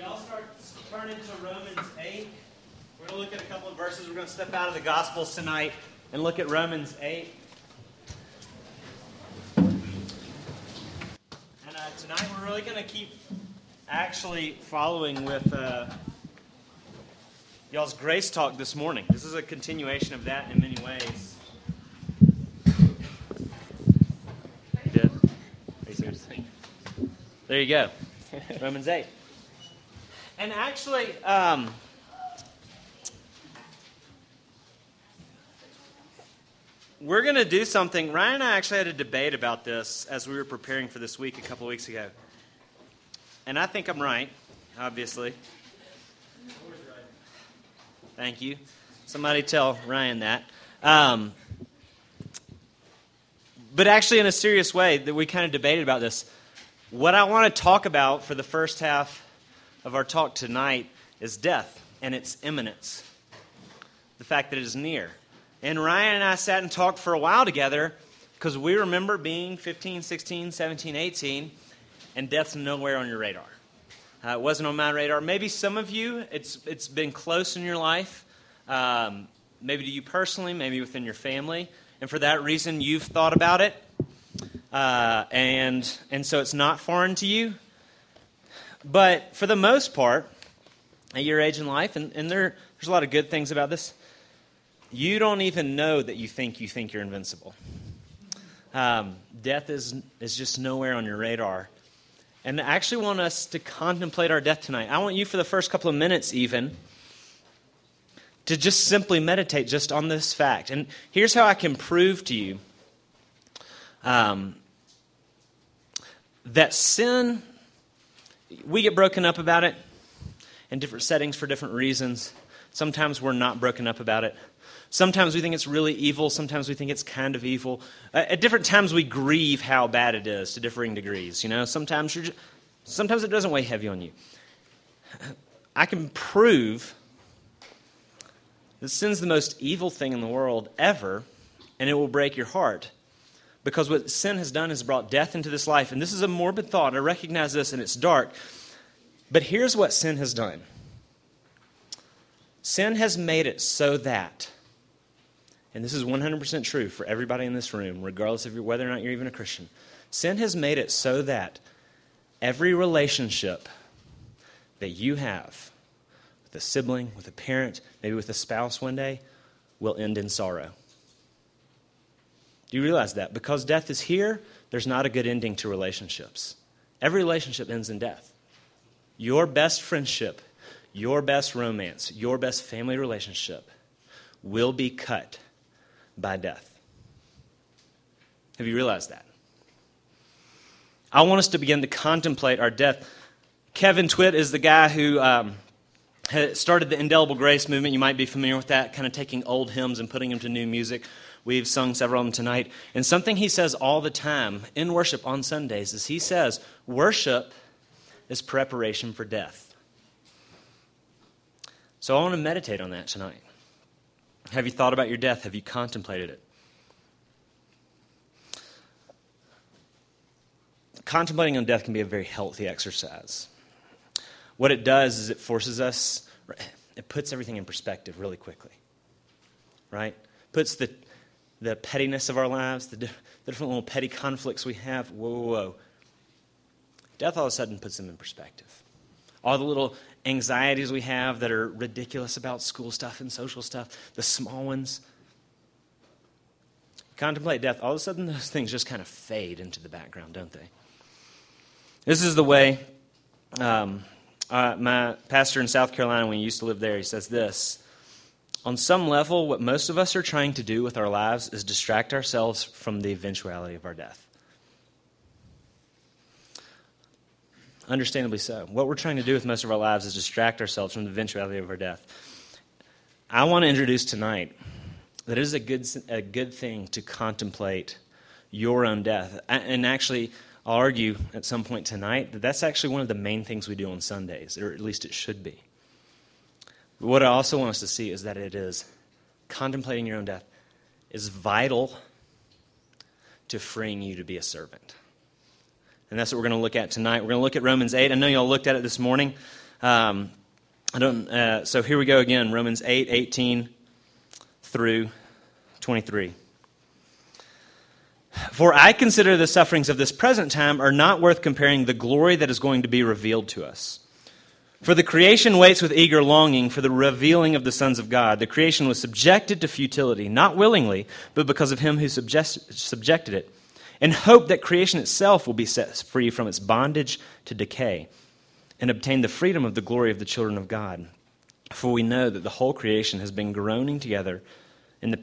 y'all start turning to Romans 8. We're going to look at a couple of verses. We're going to step out of the Gospels tonight and look at Romans 8. And tonight we're really going to keep actually following with y'all's grace talk this morning. This is a continuation of that in many ways. You did? There you go. Romans 8. And actually, we're going to do something. Ryan and I actually had a debate about this as we were preparing for this week a couple of weeks ago. And I think I'm right, obviously. Thank you. Somebody tell Ryan that. But actually, in a serious way, that we kind of debated about this. What I want to talk about for the first half of our talk tonight is death and its imminence, the fact that it is near. And Ryan and I sat and talked for a while together because we remember being 15, 16, 17, 18, and death's nowhere on your radar. It wasn't on my radar. Maybe some of you, it's been close in your life, maybe to you personally, maybe within your family, and for that reason you've thought about it. And so it's not foreign to you. But for the most part, at your age in life, and there's a lot of good things about this, you don't even know that you think you're invincible. Death is just nowhere on your radar. And I actually want us to contemplate our death tonight. I want you for the first couple of minutes even to just simply meditate just on this fact. And here's how I can prove to you that sin, we get broken up about it in different settings for different reasons. Sometimes we're not broken up about it. Sometimes we think it's really evil. Sometimes we think it's kind of evil. At different times we grieve how bad it is to differing degrees. You know, sometimes it doesn't weigh heavy on you. I can prove that sin's the most evil thing in the world ever, and it will break your heart. Because what sin has done is brought death into this life. And this is a morbid thought. I recognize this, and it's dark. But here's what sin has done. Sin has made it so that, and this is 100% true for everybody in this room, regardless of whether or not you're even a Christian, sin has made it so that every relationship that you have with a sibling, with a parent, maybe with a spouse one day, will end in sorrow. Do you realize that? Because death is here, there's not a good ending to relationships. Every relationship ends in death. Your best friendship, your best romance, your best family relationship will be cut by death. Have you realized that? I want us to begin to contemplate our death. Kevin Twitt is the guy who started the Indelible Grace movement. You might be familiar with that, kind of taking old hymns and putting them to new music. We've sung several of them tonight. And something he says all the time in worship on Sundays is he says, worship is preparation for death. So I want to meditate on that tonight. Have you thought about your death? Have you contemplated it? Contemplating on death can be a very healthy exercise. What it does is it forces us, it puts everything in perspective really quickly, right? Puts the pettiness of our lives, the different little petty conflicts we have, whoa. Death all of a sudden puts them in perspective. All the little anxieties we have that are ridiculous about school stuff and social stuff, the small ones. Contemplate death, all of a sudden those things just kind of fade into the background, don't they? This is the way my pastor in South Carolina, when he used to live there, he says this. On some level, what most of us are trying to do with our lives is distract ourselves from the eventuality of our death. Understandably so. What we're trying to do with most of our lives is distract ourselves from the eventuality of our death. I want to introduce tonight that it is a good thing to contemplate your own death. And actually, I'll argue at some point tonight that that's actually one of the main things we do on Sundays, or at least it should be. What I also want us to see is that it is, contemplating your own death is vital to freeing you to be a servant. And that's what we're going to look at tonight. We're going to look at Romans 8. I know y'all looked at it this morning. So here we go again, Romans 8:18 through 23. For I consider the sufferings of this present time are not worth comparing the glory that is going to be revealed to us. For the creation waits with eager longing for the revealing of the sons of God. The creation was subjected to futility, not willingly, but because of him who subjected it, and hope that creation itself will be set free from its bondage to decay and obtain the freedom of the glory of the children of God. For we know that the whole creation has been groaning together in the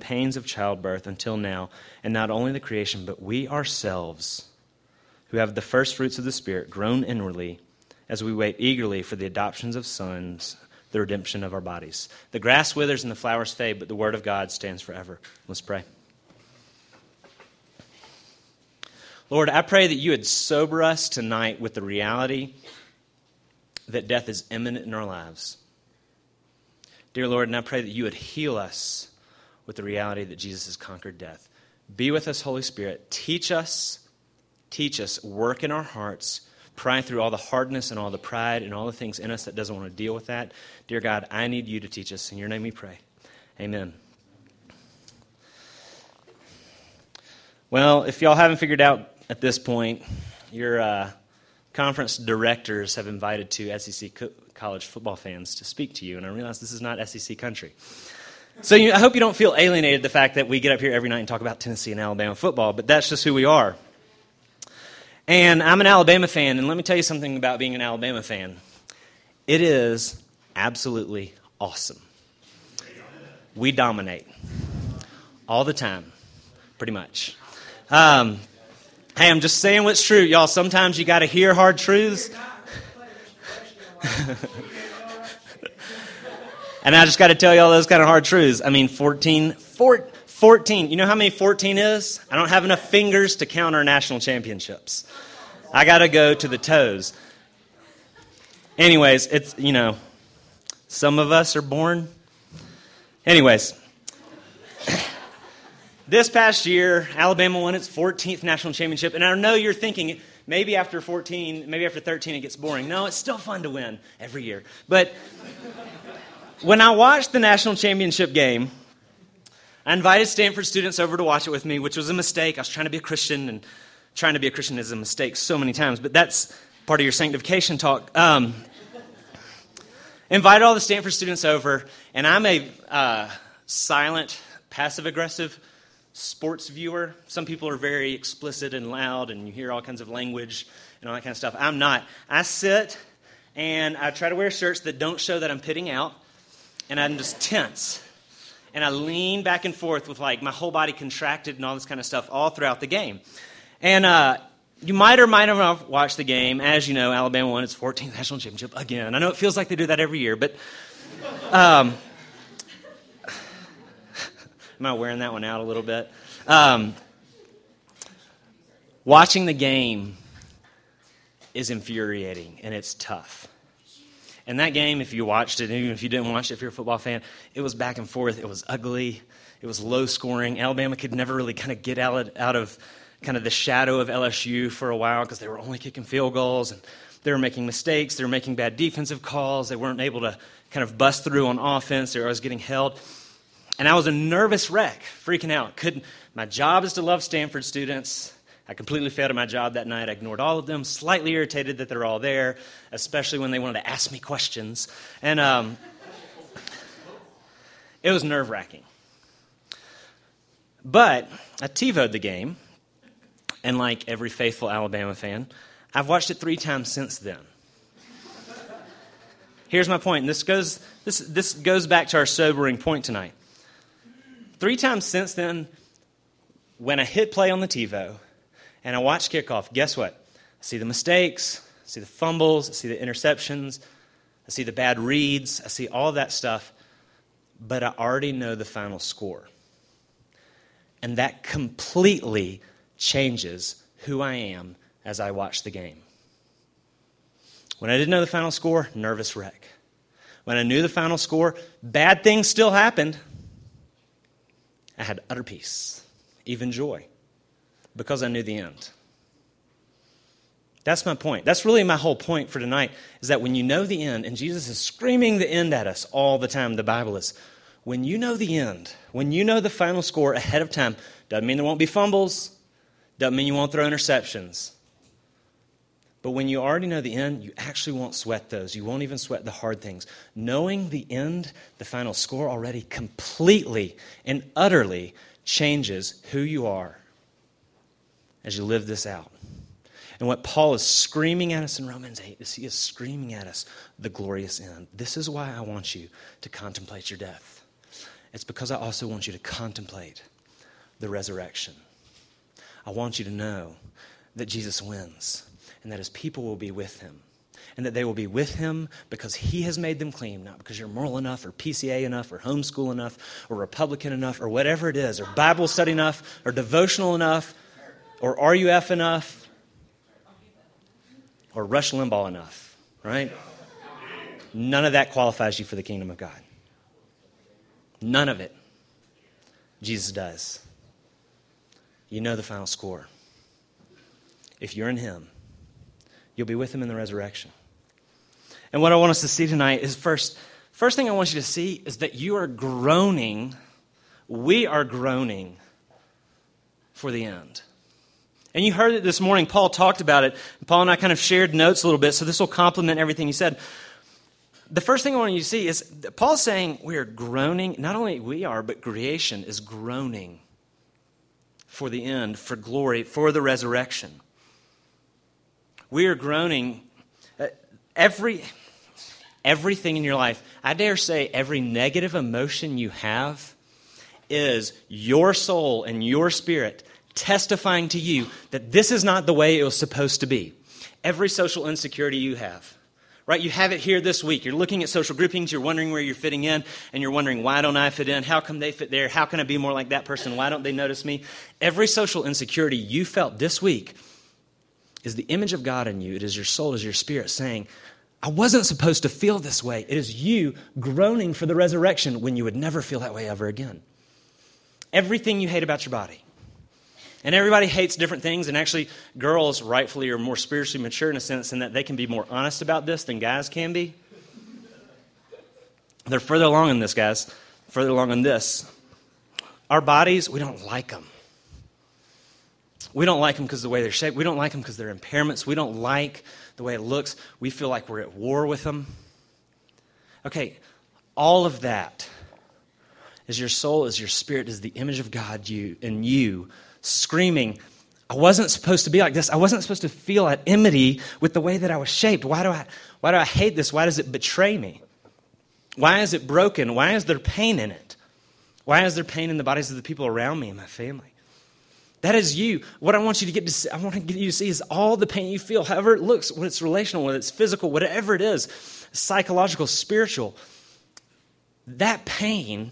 pains of childbirth until now, and not only the creation, but we ourselves, who have the first fruits of the Spirit, groan inwardly as we wait eagerly for the adoptions of sons, the redemption of our bodies. The grass withers and the flowers fade, but the word of God stands forever. Let's pray. Lord, I pray that you would sober us tonight with the reality that death is imminent in our lives. Dear Lord, and I pray that you would heal us with the reality that Jesus has conquered death. Be with us, Holy Spirit. Teach us, work in our hearts, pry through all the hardness and all the pride and all the things in us that doesn't want to deal with that. Dear God, I need you to teach us. In your name we pray. Amen. Well, if y'all haven't figured out at this point, your conference directors have invited two SEC college football fans to speak to you, and I realize this is not SEC country. So I hope you don't feel alienated the fact that we get up here every night and talk about Tennessee and Alabama football, but that's just who we are. And I'm an Alabama fan, and let me tell you something about being an Alabama fan. It is absolutely awesome. We dominate all the time, pretty much. Hey, I'm just saying what's true, y'all. Sometimes you got to hear hard truths. And I just got to tell you all those kind of hard truths. I mean, 14. You know how many 14 is? I don't have enough fingers to count our national championships. I got to go to the toes. Anyways, it's, some of us are born. Anyways, this past year, Alabama won its 14th national championship, and I know you're thinking, maybe after 14, maybe after 13, it gets boring. No, it's still fun to win every year. But when I watched the national championship game, I invited Stanford students over to watch it with me, which was a mistake. I was trying to be a Christian, and trying to be a Christian is a mistake so many times. But that's part of your sanctification talk. Invited all the Stanford students over, and I'm a silent, passive-aggressive sports viewer. Some people are very explicit and loud, and you hear all kinds of language and all that kind of stuff. I'm not. I sit, and I try to wear shirts that don't show that I'm pitting out, and I'm just tense. And I lean back and forth with, my whole body contracted and all this kind of stuff all throughout the game. And you might or might not have watched the game. As you know, Alabama won its 14th national championship again. I know it feels like they do that every year, but am I wearing that one out a little bit? Watching the game is infuriating, and it's tough. And that game, if you watched it, even if you didn't watch it, if you're a football fan, it was back and forth. It was ugly. It was low scoring. Alabama could never really kind of get out of kind of the shadow of LSU for a while because they were only kicking field goals, and they were making mistakes. They were making bad defensive calls. They weren't able to kind of bust through on offense. They were always getting held. And I was a nervous wreck, freaking out. My job is to love Stanford students. I completely failed at my job that night. I ignored all of them, slightly irritated that they're all there, especially when they wanted to ask me questions. And it was nerve-wracking. But I TiVo'd the game, and like every faithful Alabama fan, I've watched it 3 times since then. Here's my point. This goes back to our sobering point tonight. 3 times since then, when I hit play on the TiVo and I watch kickoff, guess what? I see the mistakes, I see the fumbles, I see the interceptions, I see the bad reads, I see all that stuff, but I already know the final score. And that completely changes who I am as I watch the game. When I didn't know the final score, nervous wreck. When I knew the final score, bad things still happened. I had utter peace, even joy, because I knew the end. That's my point. That's really my whole point for tonight, is that when you know the end, and Jesus is screaming the end at us all the time, the Bible is, when you know the end, when you know the final score ahead of time, doesn't mean there won't be fumbles, doesn't mean you won't throw interceptions. But when you already know the end, you actually won't sweat those. You won't even sweat the hard things. Knowing the end, the final score already completely and utterly changes who you are as you live this out. And what Paul is screaming at us in Romans 8 is he is screaming at us the glorious end. This is why I want you to contemplate your death. It's because I also want you to contemplate the resurrection. I want you to know that Jesus wins and that his people will be with him and that they will be with him because he has made them clean, not because you're moral enough or PCA enough or homeschool enough or Republican enough or whatever it is, or Bible study enough or devotional enough or RUF enough. Or Rush Limbaugh enough, right? None of that qualifies you for the kingdom of God. None of it. Jesus does. You know the final score. If you're in him, you'll be with him in the resurrection. And what I want us to see tonight is first thing I want you to see is that you are groaning, we are groaning for the end. And you heard it this morning. Paul talked about it. Paul and I kind of shared notes a little bit, so this will complement everything he said. The first thing I want you to see is Paul's saying we are groaning. Not only we are, but creation is groaning for the end, for glory, for the resurrection. We are groaning. Everything in your life, I dare say every negative emotion you have is your soul and your spirit testifying to you that this is not the way it was supposed to be. Every social insecurity you have, right? You have it here this week. You're looking at social groupings. You're wondering where you're fitting in, and you're wondering, why don't I fit in? How come they fit there? How can I be more like that person? Why don't they notice me? Every social insecurity you felt this week is the image of God in you. It is your soul, it is your spirit saying, I wasn't supposed to feel this way. It is you groaning for the resurrection when you would never feel that way ever again. Everything you hate about your body. And everybody hates different things, and actually girls rightfully are more spiritually mature in a sense in that they can be more honest about this than guys can be. They're further along in this, guys, further along in this. Our bodies, we don't like them. We don't like them because of the way they're shaped. We don't like them because of their impairments. We don't like the way it looks. We feel like we're at war with them. Okay, all of that is your soul, is your spirit, is the image of God in you, screaming, I wasn't supposed to be like this. I wasn't supposed to feel at enmity with the way that I was shaped. Why do I hate this? Why does it betray me? Why is it broken? Why is there pain in it? Why is there pain in the bodies of the people around me and my family? That is you. What I want you to get to see, I want to get you to see is all the pain you feel, however it looks, whether it's relational, whether it's physical, whatever it is, psychological, spiritual. That pain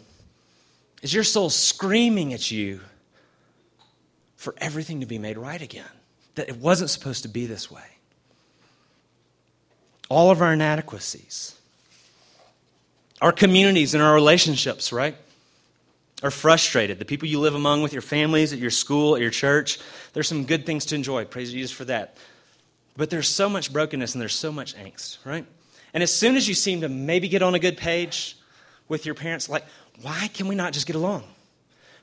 is your soul screaming at you for everything to be made right again, that it wasn't supposed to be this way. All of our inadequacies, our communities and our relationships, right, are frustrated. The people you live among with your families, at your school, at your church, there's some good things to enjoy. Praise Jesus for that. But there's so much brokenness and there's so much angst, right? And as soon as you seem to maybe get on a good page with your parents, like, why can we not just get along?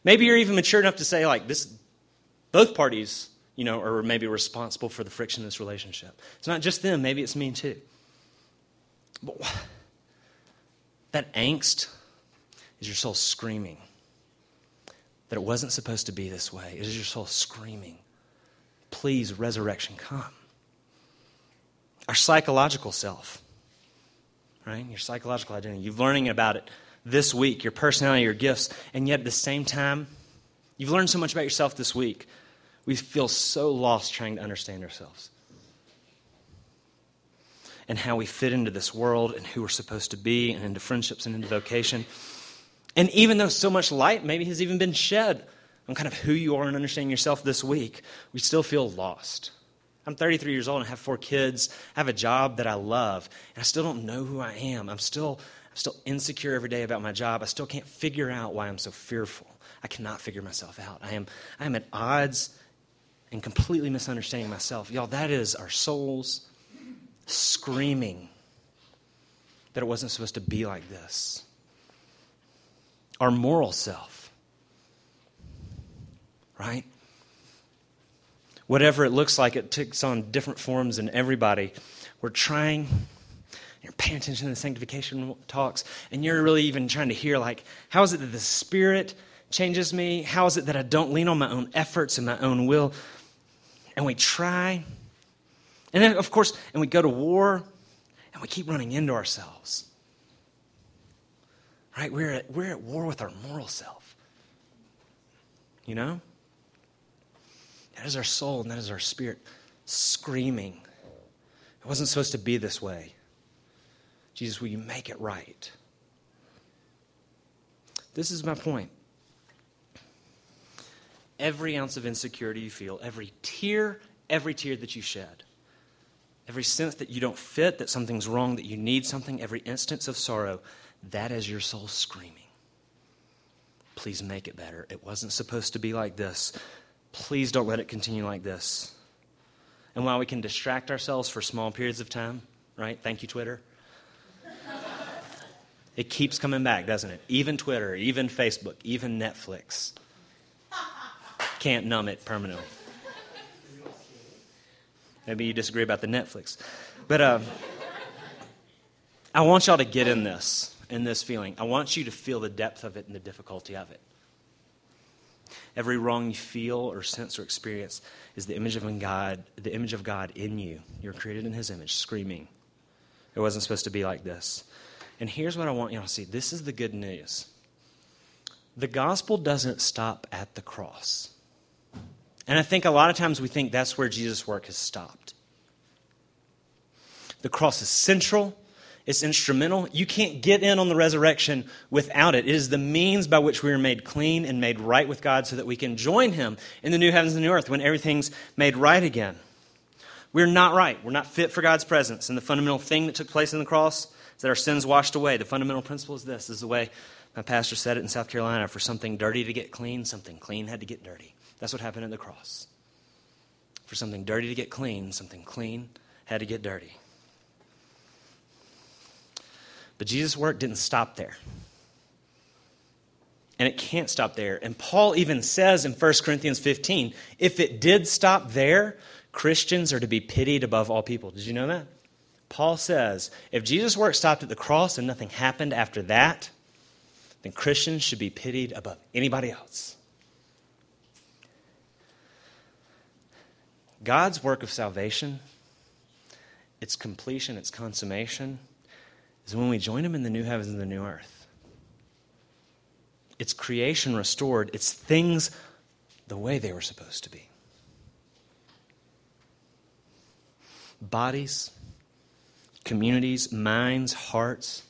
Maybe you're even mature enough to say, like, this. Both parties, you know, are maybe responsible for the friction in this relationship. It's not just them. Maybe it's me too. But that angst is your soul screaming that it wasn't supposed to be this way. It is your soul screaming, please, resurrection, come. Our psychological self, right? Your psychological identity. You're learning about it this week, your personality, your gifts, and yet at the same time, you've learned so much about yourself this week. We feel so lost trying to understand ourselves and how we fit into this world and who we're supposed to be and into friendships and into vocation. And even though so much light maybe has even been shed on kind of who you are and understanding yourself this week, we still feel lost. I'm 33 years old and I have 4 kids. I have a job that I love, and I still don't know who I am. I'm still insecure every day about my job. I still can't figure out why I'm so fearful. I cannot figure myself out. I am at odds and completely misunderstanding myself. Y'all, that is our souls screaming that it wasn't supposed to be like this. Our moral self, right? Whatever it looks like, it takes on different forms in everybody. We're trying, you're paying attention to the sanctification talks, and you're really even trying to hear, like, how is it that the Spirit changes me? How is it that I don't lean on my own efforts and my own will? And we try. And then, of course, and we go to war, and we keep running into ourselves. Right? We're at war with our moral self. You know? That is our soul, and that is our spirit screaming. It wasn't supposed to be this way. Jesus, will you make it right? This is my point. Every ounce of insecurity you feel, every tear that you shed, every sense that you don't fit, that something's wrong, that you need something, every instance of sorrow, that is your soul screaming. Please make it better. It wasn't supposed to be like this. Please don't let it continue like this. And while we can distract ourselves for small periods of time, right? Thank you, Twitter. It keeps coming back, doesn't it? Even Twitter, even Facebook, even Netflix. Can't numb it permanently. Maybe you disagree about the Netflix. But I want y'all to get in this feeling. I want you to feel the depth of it and the difficulty of it. Every wrong you feel or sense or experience is the image of God in you. You're created in His image, screaming. It wasn't supposed to be like this. And here's what I want y'all to see. This is the good news. The gospel doesn't stop at the cross. And I think a lot of times we think that's where Jesus' work has stopped. The cross is central. It's instrumental. You can't get in on the resurrection without it. It is the means by which we are made clean and made right with God so that we can join Him in the new heavens and new earth when everything's made right again. We're not right. We're not fit for God's presence. And the fundamental thing that took place in the cross is that our sins washed away. The fundamental principle is this. This is the way my pastor said it in South Carolina. For something dirty to get clean, something clean had to get dirty. That's what happened at the cross. For something dirty to get clean, something clean had to get dirty. But Jesus' work didn't stop there. And it can't stop there. And Paul even says in 1 Corinthians 15, if it did stop there, Christians are to be pitied above all people. Did you know that? Paul says, if Jesus' work stopped at the cross and nothing happened after that, then Christians should be pitied above anybody else. God's work of salvation, its completion, its consummation, is when we join Him in the new heavens and the new earth. It's creation restored. It's things the way they were supposed to be. Bodies, communities, minds, hearts,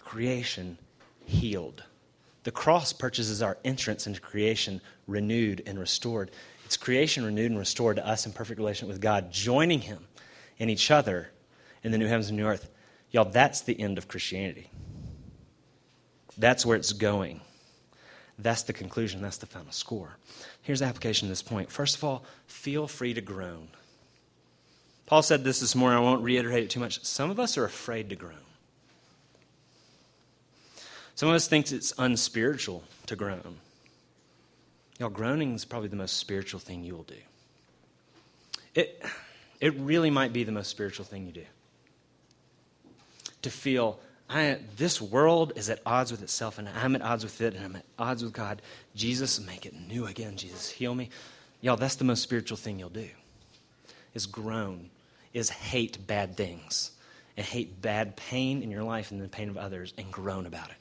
creation healed. The cross purchases our entrance into creation renewed and restored. It's creation renewed and restored to us in perfect relation with God, joining Him and each other in the new heavens and new earth. Y'all, that's the end of Christianity. That's where it's going. That's the conclusion. That's the final score. Here's the application of this point. First of all, feel free to groan. Paul said this morning. I won't reiterate it too much. Some of us are afraid to groan. Some of us think it's unspiritual to groan. Y'all, groaning is probably the most spiritual thing you will do. It really might be the most spiritual thing you do. To feel, this world is at odds with itself, and I'm at odds with it, and I'm at odds with God. Jesus, make it new again. Jesus, heal me. Y'all, that's the most spiritual thing you'll do, is groan, is hate bad things, and hate bad pain in your life and the pain of others, and groan about it.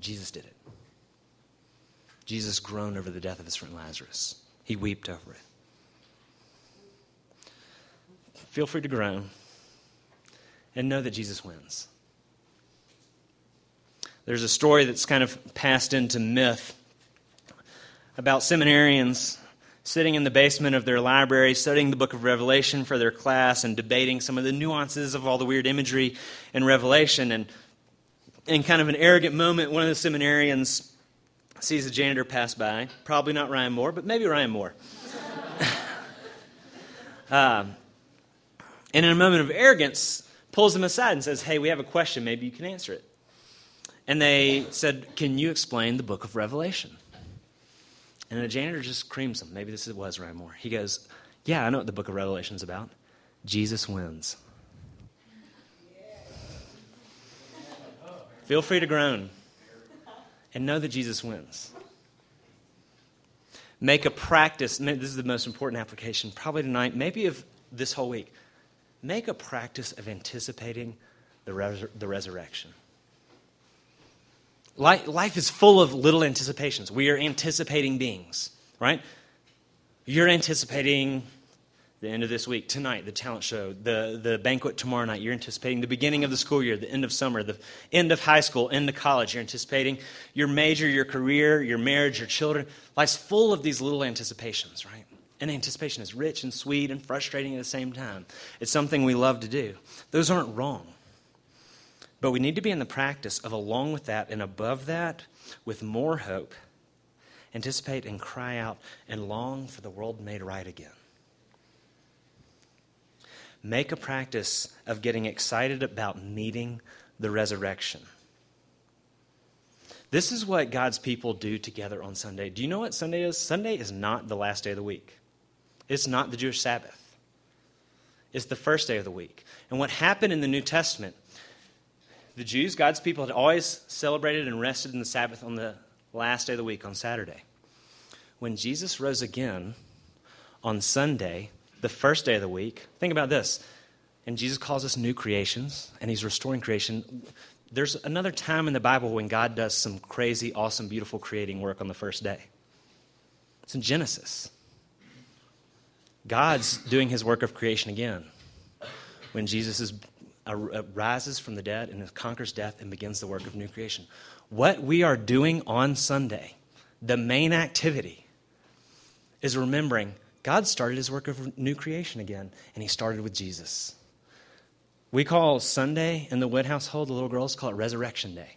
Jesus did it. Jesus groaned over the death of his friend Lazarus. He wept over it. Feel free to groan. And know that Jesus wins. There's a story that's kind of passed into myth about seminarians sitting in the basement of their library, studying the book of Revelation for their class and debating some of the nuances of all the weird imagery in Revelation. And in kind of an arrogant moment, one of the seminarians sees a janitor pass by. Probably not Ryan Moore, but maybe Ryan Moore. And in a moment of arrogance, pulls them aside and says, hey, we have a question. Maybe you can answer it. And they said, can you explain the book of Revelation? And the janitor just creams them. Maybe this was Ryan Moore. He goes, yeah, I know what the book of Revelation is about. Jesus wins. Feel free to groan and know that Jesus wins. Make a practice. This is the most important application probably tonight, maybe of this whole week. Make a practice of anticipating the resurrection. Life is full of little anticipations. We are anticipating beings, right? You're anticipating the end of this week, tonight, the talent show, the banquet tomorrow night. You're anticipating the beginning of the school year, the end of summer, the end of high school, end of college. You're anticipating your major, your career, your marriage, your children. Life's full of these little anticipations, right? And anticipation is rich and sweet and frustrating at the same time. It's something we love to do. Those aren't wrong. But we need to be in the practice of, along with that and above that, with more hope, anticipate and cry out and long for the world made right again. Make a practice of getting excited about meeting the resurrection. This is what God's people do together on Sunday. Do you know what Sunday is? Sunday is not the last day of the week. It's not the Jewish Sabbath. It's the first day of the week. And what happened in the New Testament, the Jews, God's people, had always celebrated and rested in the Sabbath on the last day of the week, on Saturday. When Jesus rose again on Sunday, the first day of the week, think about this. And Jesus calls us new creations, and he's restoring creation. There's another time in the Bible when God does some crazy, awesome, beautiful creating work on the first day. It's in Genesis. God's doing his work of creation again when Jesus is rises from the dead and conquers death and begins the work of new creation. What we are doing on Sunday, the main activity, is remembering God started his work of new creation again, and he started with Jesus. We call Sunday in the Wood household, the little girls call it Resurrection Day.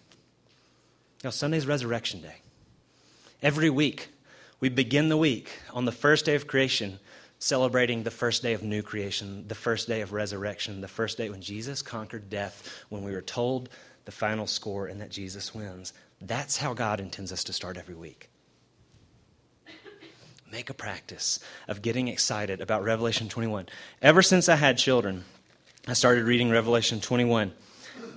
Now, Sunday's Resurrection Day. Every week, we begin the week on the first day of creation, celebrating the first day of new creation, the first day of resurrection, the first day when Jesus conquered death, when we were told the final score and that Jesus wins. That's how God intends us to start every week. Make a practice of getting excited about Revelation 21. Ever since I had children, I started reading Revelation 21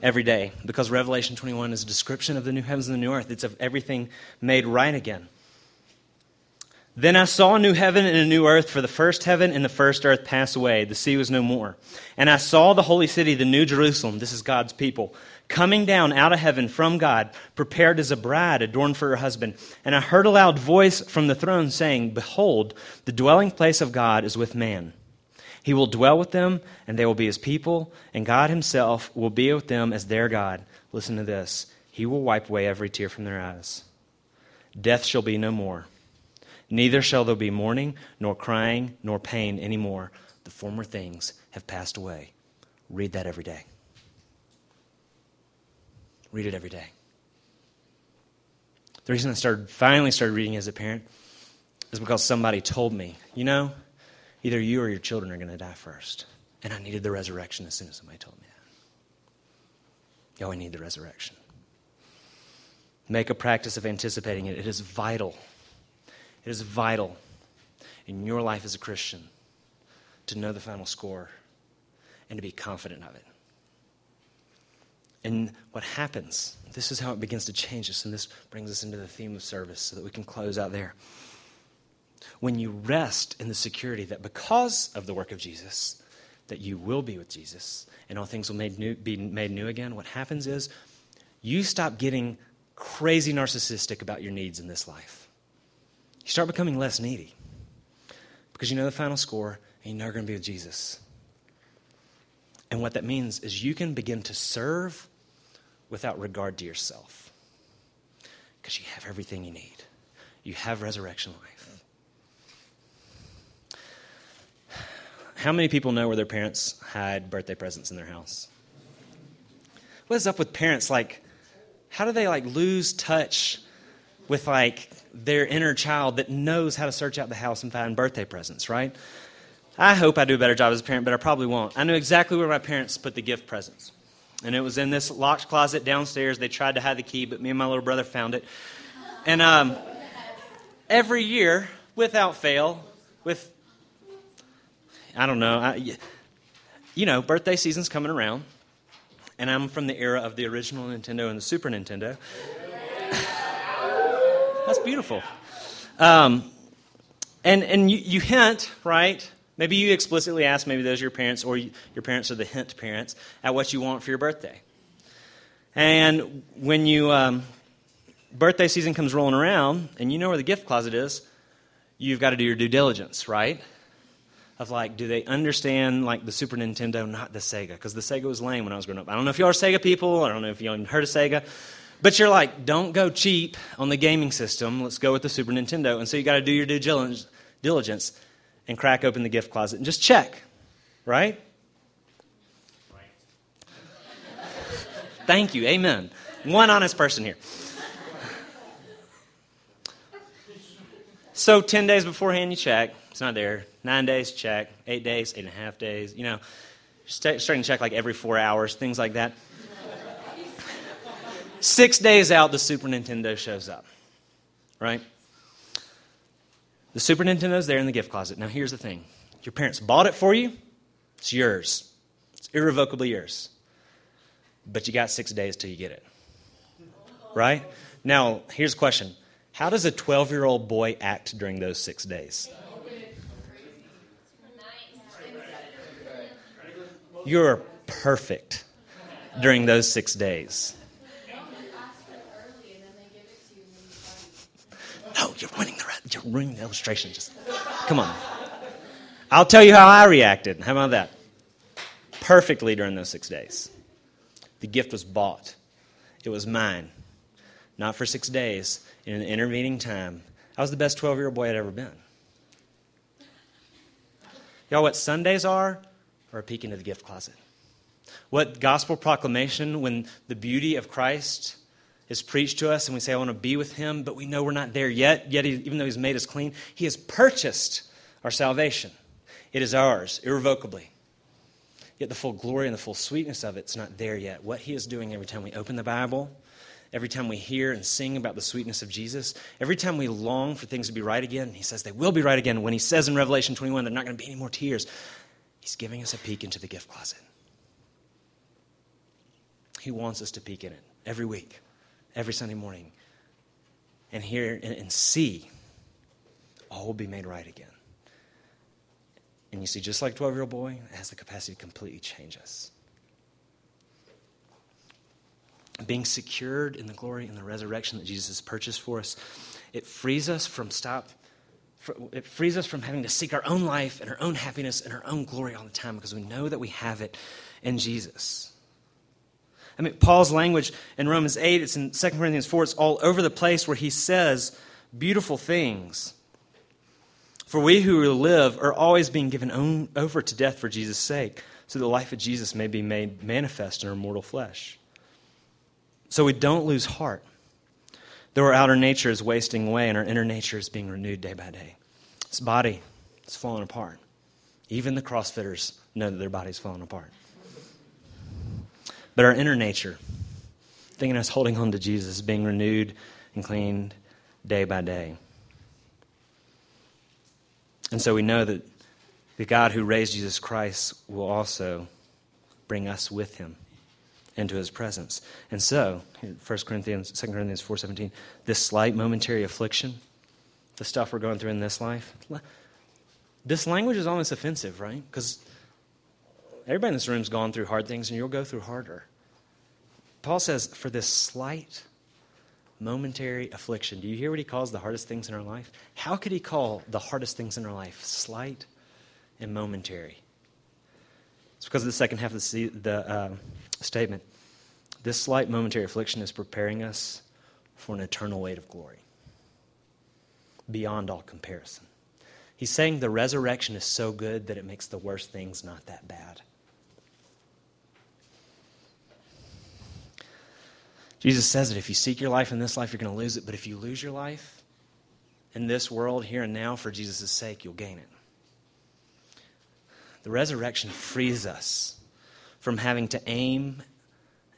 every day because Revelation 21 is a description of the new heavens and the new earth. It's of everything made right again. Then I saw a new heaven and a new earth, for the first heaven and the first earth passed away. The sea was no more. And I saw the holy city, the new Jerusalem, this is God's people, coming down out of heaven from God, prepared as a bride adorned for her husband. And I heard a loud voice from the throne saying, behold, the dwelling place of God is with man. He will dwell with them, and they will be his people, and God himself will be with them as their God. Listen to this. He will wipe away every tear from their eyes. Death shall be no more. Neither shall there be mourning, nor crying, nor pain anymore. The former things have passed away. Read that every day. Read it every day. The reason I finally started reading as a parent is because somebody told me, you know, either you or your children are going to die first. And I needed the resurrection as soon as somebody told me that. Yo, I need the resurrection. Make a practice of anticipating it. It is vital. It is vital in your life as a Christian to know the final score and to be confident of it. And what happens, this is how it begins to change us, and this brings us into the theme of service so that we can close out there. When you rest in the security that because of the work of Jesus, that you will be with Jesus and all things will be made new again, what happens is you stop getting crazy narcissistic about your needs in this life. You start becoming less needy because you know the final score and you know you're going to be with Jesus. And what that means is you can begin to serve without regard to yourself because you have everything you need. You have resurrection life. How many people know where their parents hide birthday presents in their house? What is up with parents? Like, how do they lose touch with their inner child that knows how to search out the house and find birthday presents, right? I hope I do a better job as a parent, but I probably won't. I knew exactly where my parents put the gift presents. And it was in this locked closet downstairs. They tried to hide the key, but me and my little brother found it. And every year, without fail, with, I don't know, birthday season's coming around. And I'm from the era of the original Nintendo and the Super Nintendo. That's beautiful. And you hint, right? Maybe you explicitly ask, maybe those are your parents, or your parents are the hint parents, at what you want for your birthday. And when you birthday season comes rolling around, and you know where the gift closet is, you've got to do your due diligence, right? Of like, do they understand like the Super Nintendo, not the Sega? Because the Sega was lame when I was growing up. I don't know if y'all are Sega people. I don't know if y'all even heard of Sega. But you're like, don't go cheap on the gaming system. Let's go with the Super Nintendo. And so you got to do your due diligence. And crack open the gift closet and just check, right? Right. Thank you, amen. One honest person here. So 10 days beforehand, you check. It's not there. 9 days, check. 8 days, 8.5 days. You know, starting to check like every 4 hours, things like that. 6 days out, the Super Nintendo shows up, right? The Super Nintendo's there in the gift closet. Now, here's the thing. Your parents bought it for you. It's yours. It's irrevocably yours. But you got 6 days till you get it. Right? Now, here's a question. How does a 12-year-old boy act during those 6 days? You're perfect during those 6 days. No, you're winning the rest. You're ruining the illustration. Just come on. I'll tell you how I reacted. How about that? Perfectly during those 6 days. The gift was bought. It was mine. Not for 6 days. In an intervening time, I was the best 12-year-old boy I'd ever been. Y'all, what Sundays are a peek into the gift closet. What gospel proclamation, when the beauty of Christ is preached to us and we say, I want to be with him, but we know we're not there yet. Yet, even though he's made us clean, he has purchased our salvation. It is ours, irrevocably. Yet the full glory and the full sweetness of it's not there yet. What he is doing every time we open the Bible, every time we hear and sing about the sweetness of Jesus, every time we long for things to be right again, he says they will be right again. When he says in Revelation 21, there are not going to be any more tears, he's giving us a peek into the gift closet. He wants us to peek in it every week. Every Sunday morning, and hear and see, all will be made right again. And you see, just like 12-year-old boy, it has the capacity to completely change us. Being secured in the glory and the resurrection that Jesus has purchased for us, it frees us from having to seek our own life and our own happiness and our own glory all the time because we know that we have it in Jesus. I mean, Paul's language in Romans 8, it's in 2 Corinthians 4, it's all over the place where he says beautiful things. For we who live are always being given over to death for Jesus' sake, so the life of Jesus may be made manifest in our mortal flesh. So we don't lose heart, though our outer nature is wasting away and our inner nature is being renewed day by day. This body is falling apart. Even the CrossFitters know that their body's falling apart. But our inner nature, thinking us holding on to Jesus, being renewed and cleaned day by day. And so we know that the God who raised Jesus Christ will also bring us with him into his presence. And so, 2 Corinthians 4:17, this slight momentary affliction, the stuff we're going through in this life, this language is almost offensive, right? Because everybody in this room's gone through hard things, and you'll go through harder. Paul says, for this slight, momentary affliction. Do you hear what he calls the hardest things in our life? How could he call the hardest things in our life slight and momentary? It's because of the second half of the statement. This slight, momentary affliction is preparing us for an eternal weight of glory beyond all comparison. He's saying the resurrection is so good that it makes the worst things not that bad. Jesus says that if you seek your life in this life, you're going to lose it. But if you lose your life in this world, here and now, for Jesus' sake, you'll gain it. The resurrection frees us from having to aim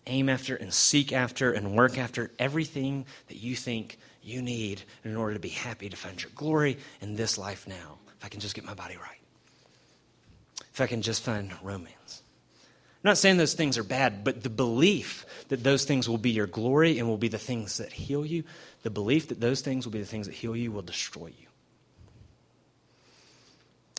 after and seek after and work after everything that you think you need in order to be happy, to find your glory in this life now. If I can just get my body right. If I can just find romance. I'm not saying those things are bad, but the belief that those things will be your glory and will be the things that heal you, the belief that those things will be the things that heal you will destroy you.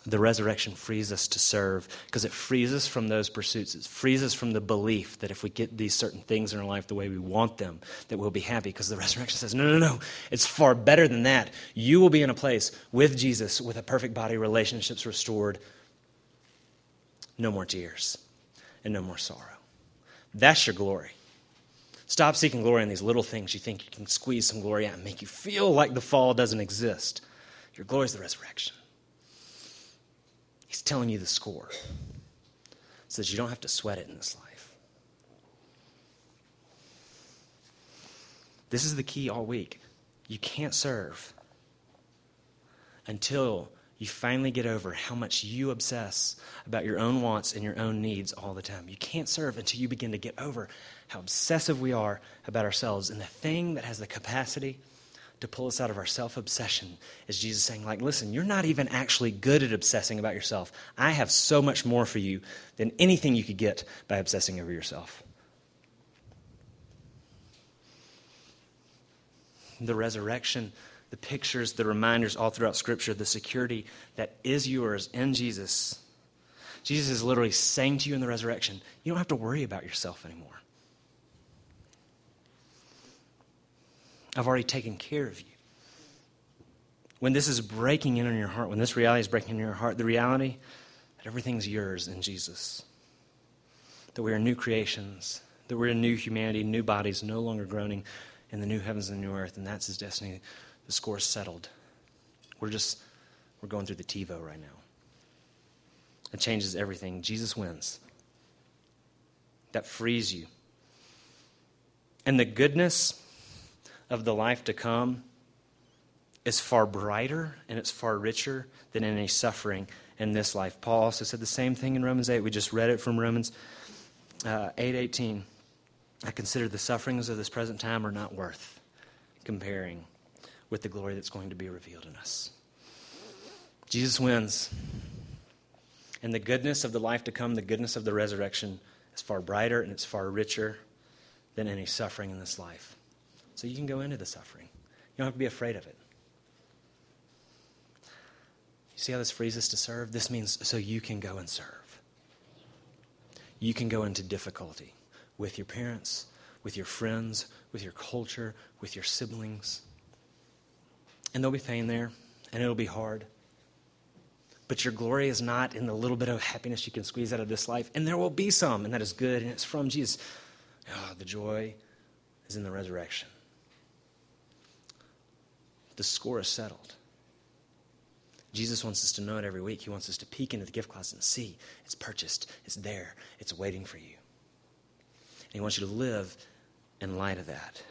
The resurrection frees us to serve because it frees us from those pursuits. It frees us from the belief that if we get these certain things in our life the way we want them, that we'll be happy, because the resurrection says, no, it's far better than that. You will be in a place with Jesus, with a perfect body, relationships restored, no more tears and no more sorrow. That's your glory. Stop seeking glory in these little things you think you can squeeze some glory out and make you feel like the fall doesn't exist. Your glory is the resurrection. He's telling you the score so that you don't have to sweat it in this life. This is the key all week. You can't serve until you finally get over how much you obsess about your own wants and your own needs all the time. You can't serve until you begin to get over how obsessive we are about ourselves. And the thing that has the capacity to pull us out of our self-obsession is Jesus saying, like, listen, you're not even actually good at obsessing about yourself. I have so much more for you than anything you could get by obsessing over yourself. The resurrection, the pictures, the reminders all throughout Scripture, the security that is yours in Jesus. Jesus is literally saying to you in the resurrection, you don't have to worry about yourself anymore. I've already taken care of you. When this is breaking in on your heart, when this reality is breaking in your heart, the reality that everything's yours in Jesus, that we are new creations, that we're a new humanity, new bodies, no longer groaning in the new heavens and the new earth, and that's his destiny. The score's settled. We're going through the TiVo right now. It changes everything. Jesus wins. That frees you. And the goodness of the life to come is far brighter and it's far richer than any suffering in this life. Paul also said the same thing in Romans 8. We just read it from Romans 8:18. I consider the sufferings of this present time are not worth comparing with the glory that's going to be revealed in us. Jesus wins. And the goodness of the life to come, the goodness of the resurrection, is far brighter and it's far richer than any suffering in this life. So you can go into the suffering. You don't have to be afraid of it. You see how this frees us to serve? This means so you can go and serve. You can go into difficulty with your parents, with your friends, with your culture, with your siblings. And there'll be pain there, and it'll be hard. But your glory is not in the little bit of happiness you can squeeze out of this life. And there will be some, and that is good, and it's from Jesus. Oh, the joy is in the resurrection. The score is settled. Jesus wants us to know it every week. He wants us to peek into the gift closet and see it's purchased, it's there, it's waiting for you. And he wants you to live in light of that.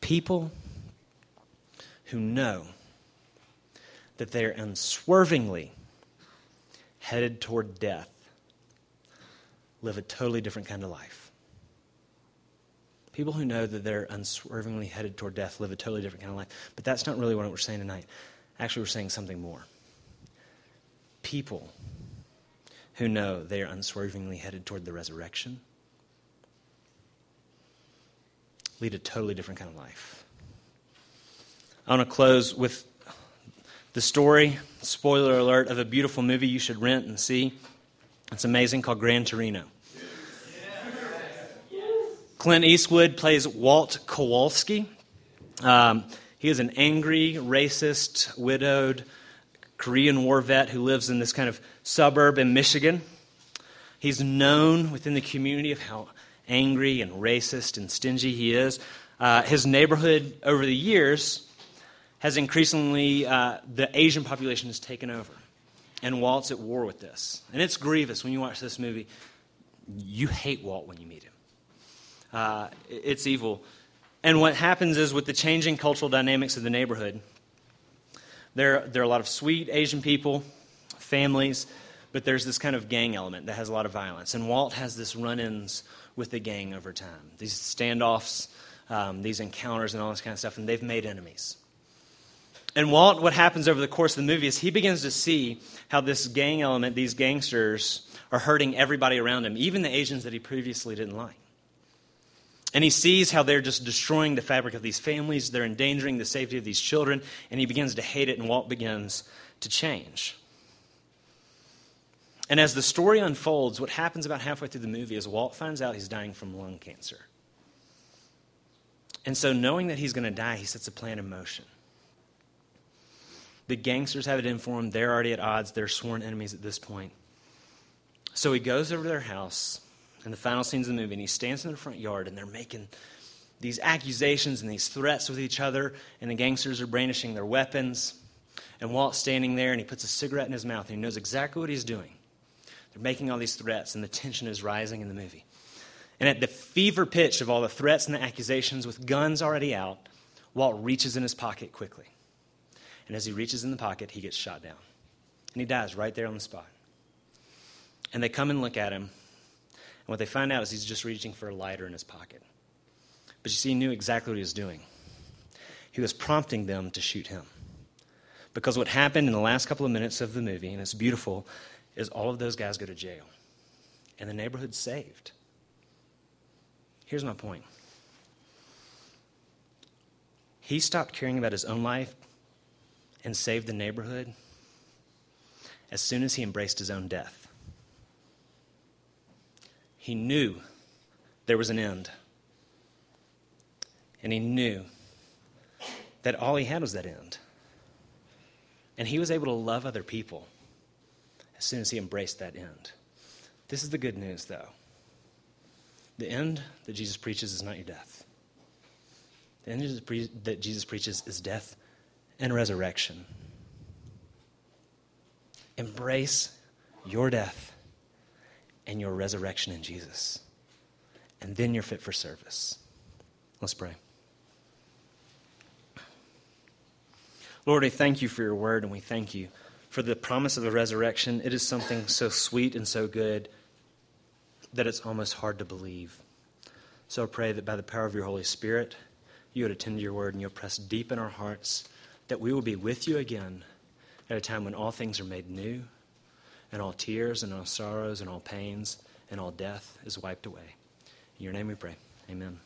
People who know that they are unswervingly headed toward death live a totally different kind of life. People who know that they're unswervingly headed toward death live a totally different kind of life. But that's not really what we're saying tonight. Actually, we're saying something more. People who know they are unswervingly headed toward the resurrection lead a totally different kind of life. I want to close with the story, spoiler alert, of a beautiful movie you should rent and see. It's amazing, called Gran Torino. Clint Eastwood plays Walt Kowalski. He is an angry, racist, widowed Korean War vet who lives in this kind of suburb in Michigan. He's known within the community of how angry and racist and stingy he is. His neighborhood over the years has increasingly, the Asian population has taken over. And Walt's at war with this. And it's grievous when you watch this movie. You hate Walt when you meet him. It's evil. And what happens is, with the changing cultural dynamics of the neighborhood, there are a lot of sweet Asian people, families, But there's this kind of gang element that has a lot of violence. And Walt has this run-ins with the gang over time. These standoffs, these encounters and all this kind of stuff. And they've made enemies. And Walt, what happens over the course of the movie is he begins to see how this gang element, these gangsters, are hurting everybody around him, even the Asians that he previously didn't like. And he sees how they're just destroying the fabric of these families. They're endangering the safety of these children. And he begins to hate it, and Walt begins to change. And as the story unfolds, what happens about halfway through the movie is Walt finds out he's dying from lung cancer. And so knowing that he's going to die, he sets a plan in motion. The gangsters have it in for him. They're already at odds. They're sworn enemies at this point. So he goes over to their house in the final scenes of the movie, and he stands in their front yard, and they're making these accusations and these threats with each other, and the gangsters are brandishing their weapons. And Walt's standing there, and he puts a cigarette in his mouth, and he knows exactly what he's doing. They're making all these threats, and the tension is rising in the movie. And at the fever pitch of all the threats and the accusations, with guns already out, Walt reaches in his pocket quickly. And as he reaches in the pocket, he gets shot down. And he dies right there on the spot. And they come and look at him. And what they find out is he's just reaching for a lighter in his pocket. But you see, he knew exactly what he was doing. He was prompting them to shoot him. Because what happened in the last couple of minutes of the movie, and it's beautiful, is all of those guys go to jail. And the neighborhood's saved. Here's my point. He stopped caring about his own life and saved the neighborhood as soon as he embraced his own death. He knew there was an end. And he knew that all he had was that end. And he was able to love other people as soon as he embraced that end. This is the good news, though. The end that Jesus preaches is not your death. The end that Jesus preaches is death and resurrection. Embrace your death and your resurrection in Jesus. And then you're fit for service. Let's pray. Lord, we thank you for your word, and we thank you for the promise of the resurrection. It is something so sweet and so good that it's almost hard to believe. So I pray that by the power of your Holy Spirit, you would attend to your word and you'll press deep in our hearts, that we will be with you again at a time when all things are made new, and all tears and all sorrows and all pains and all death is wiped away. In your name we pray. Amen.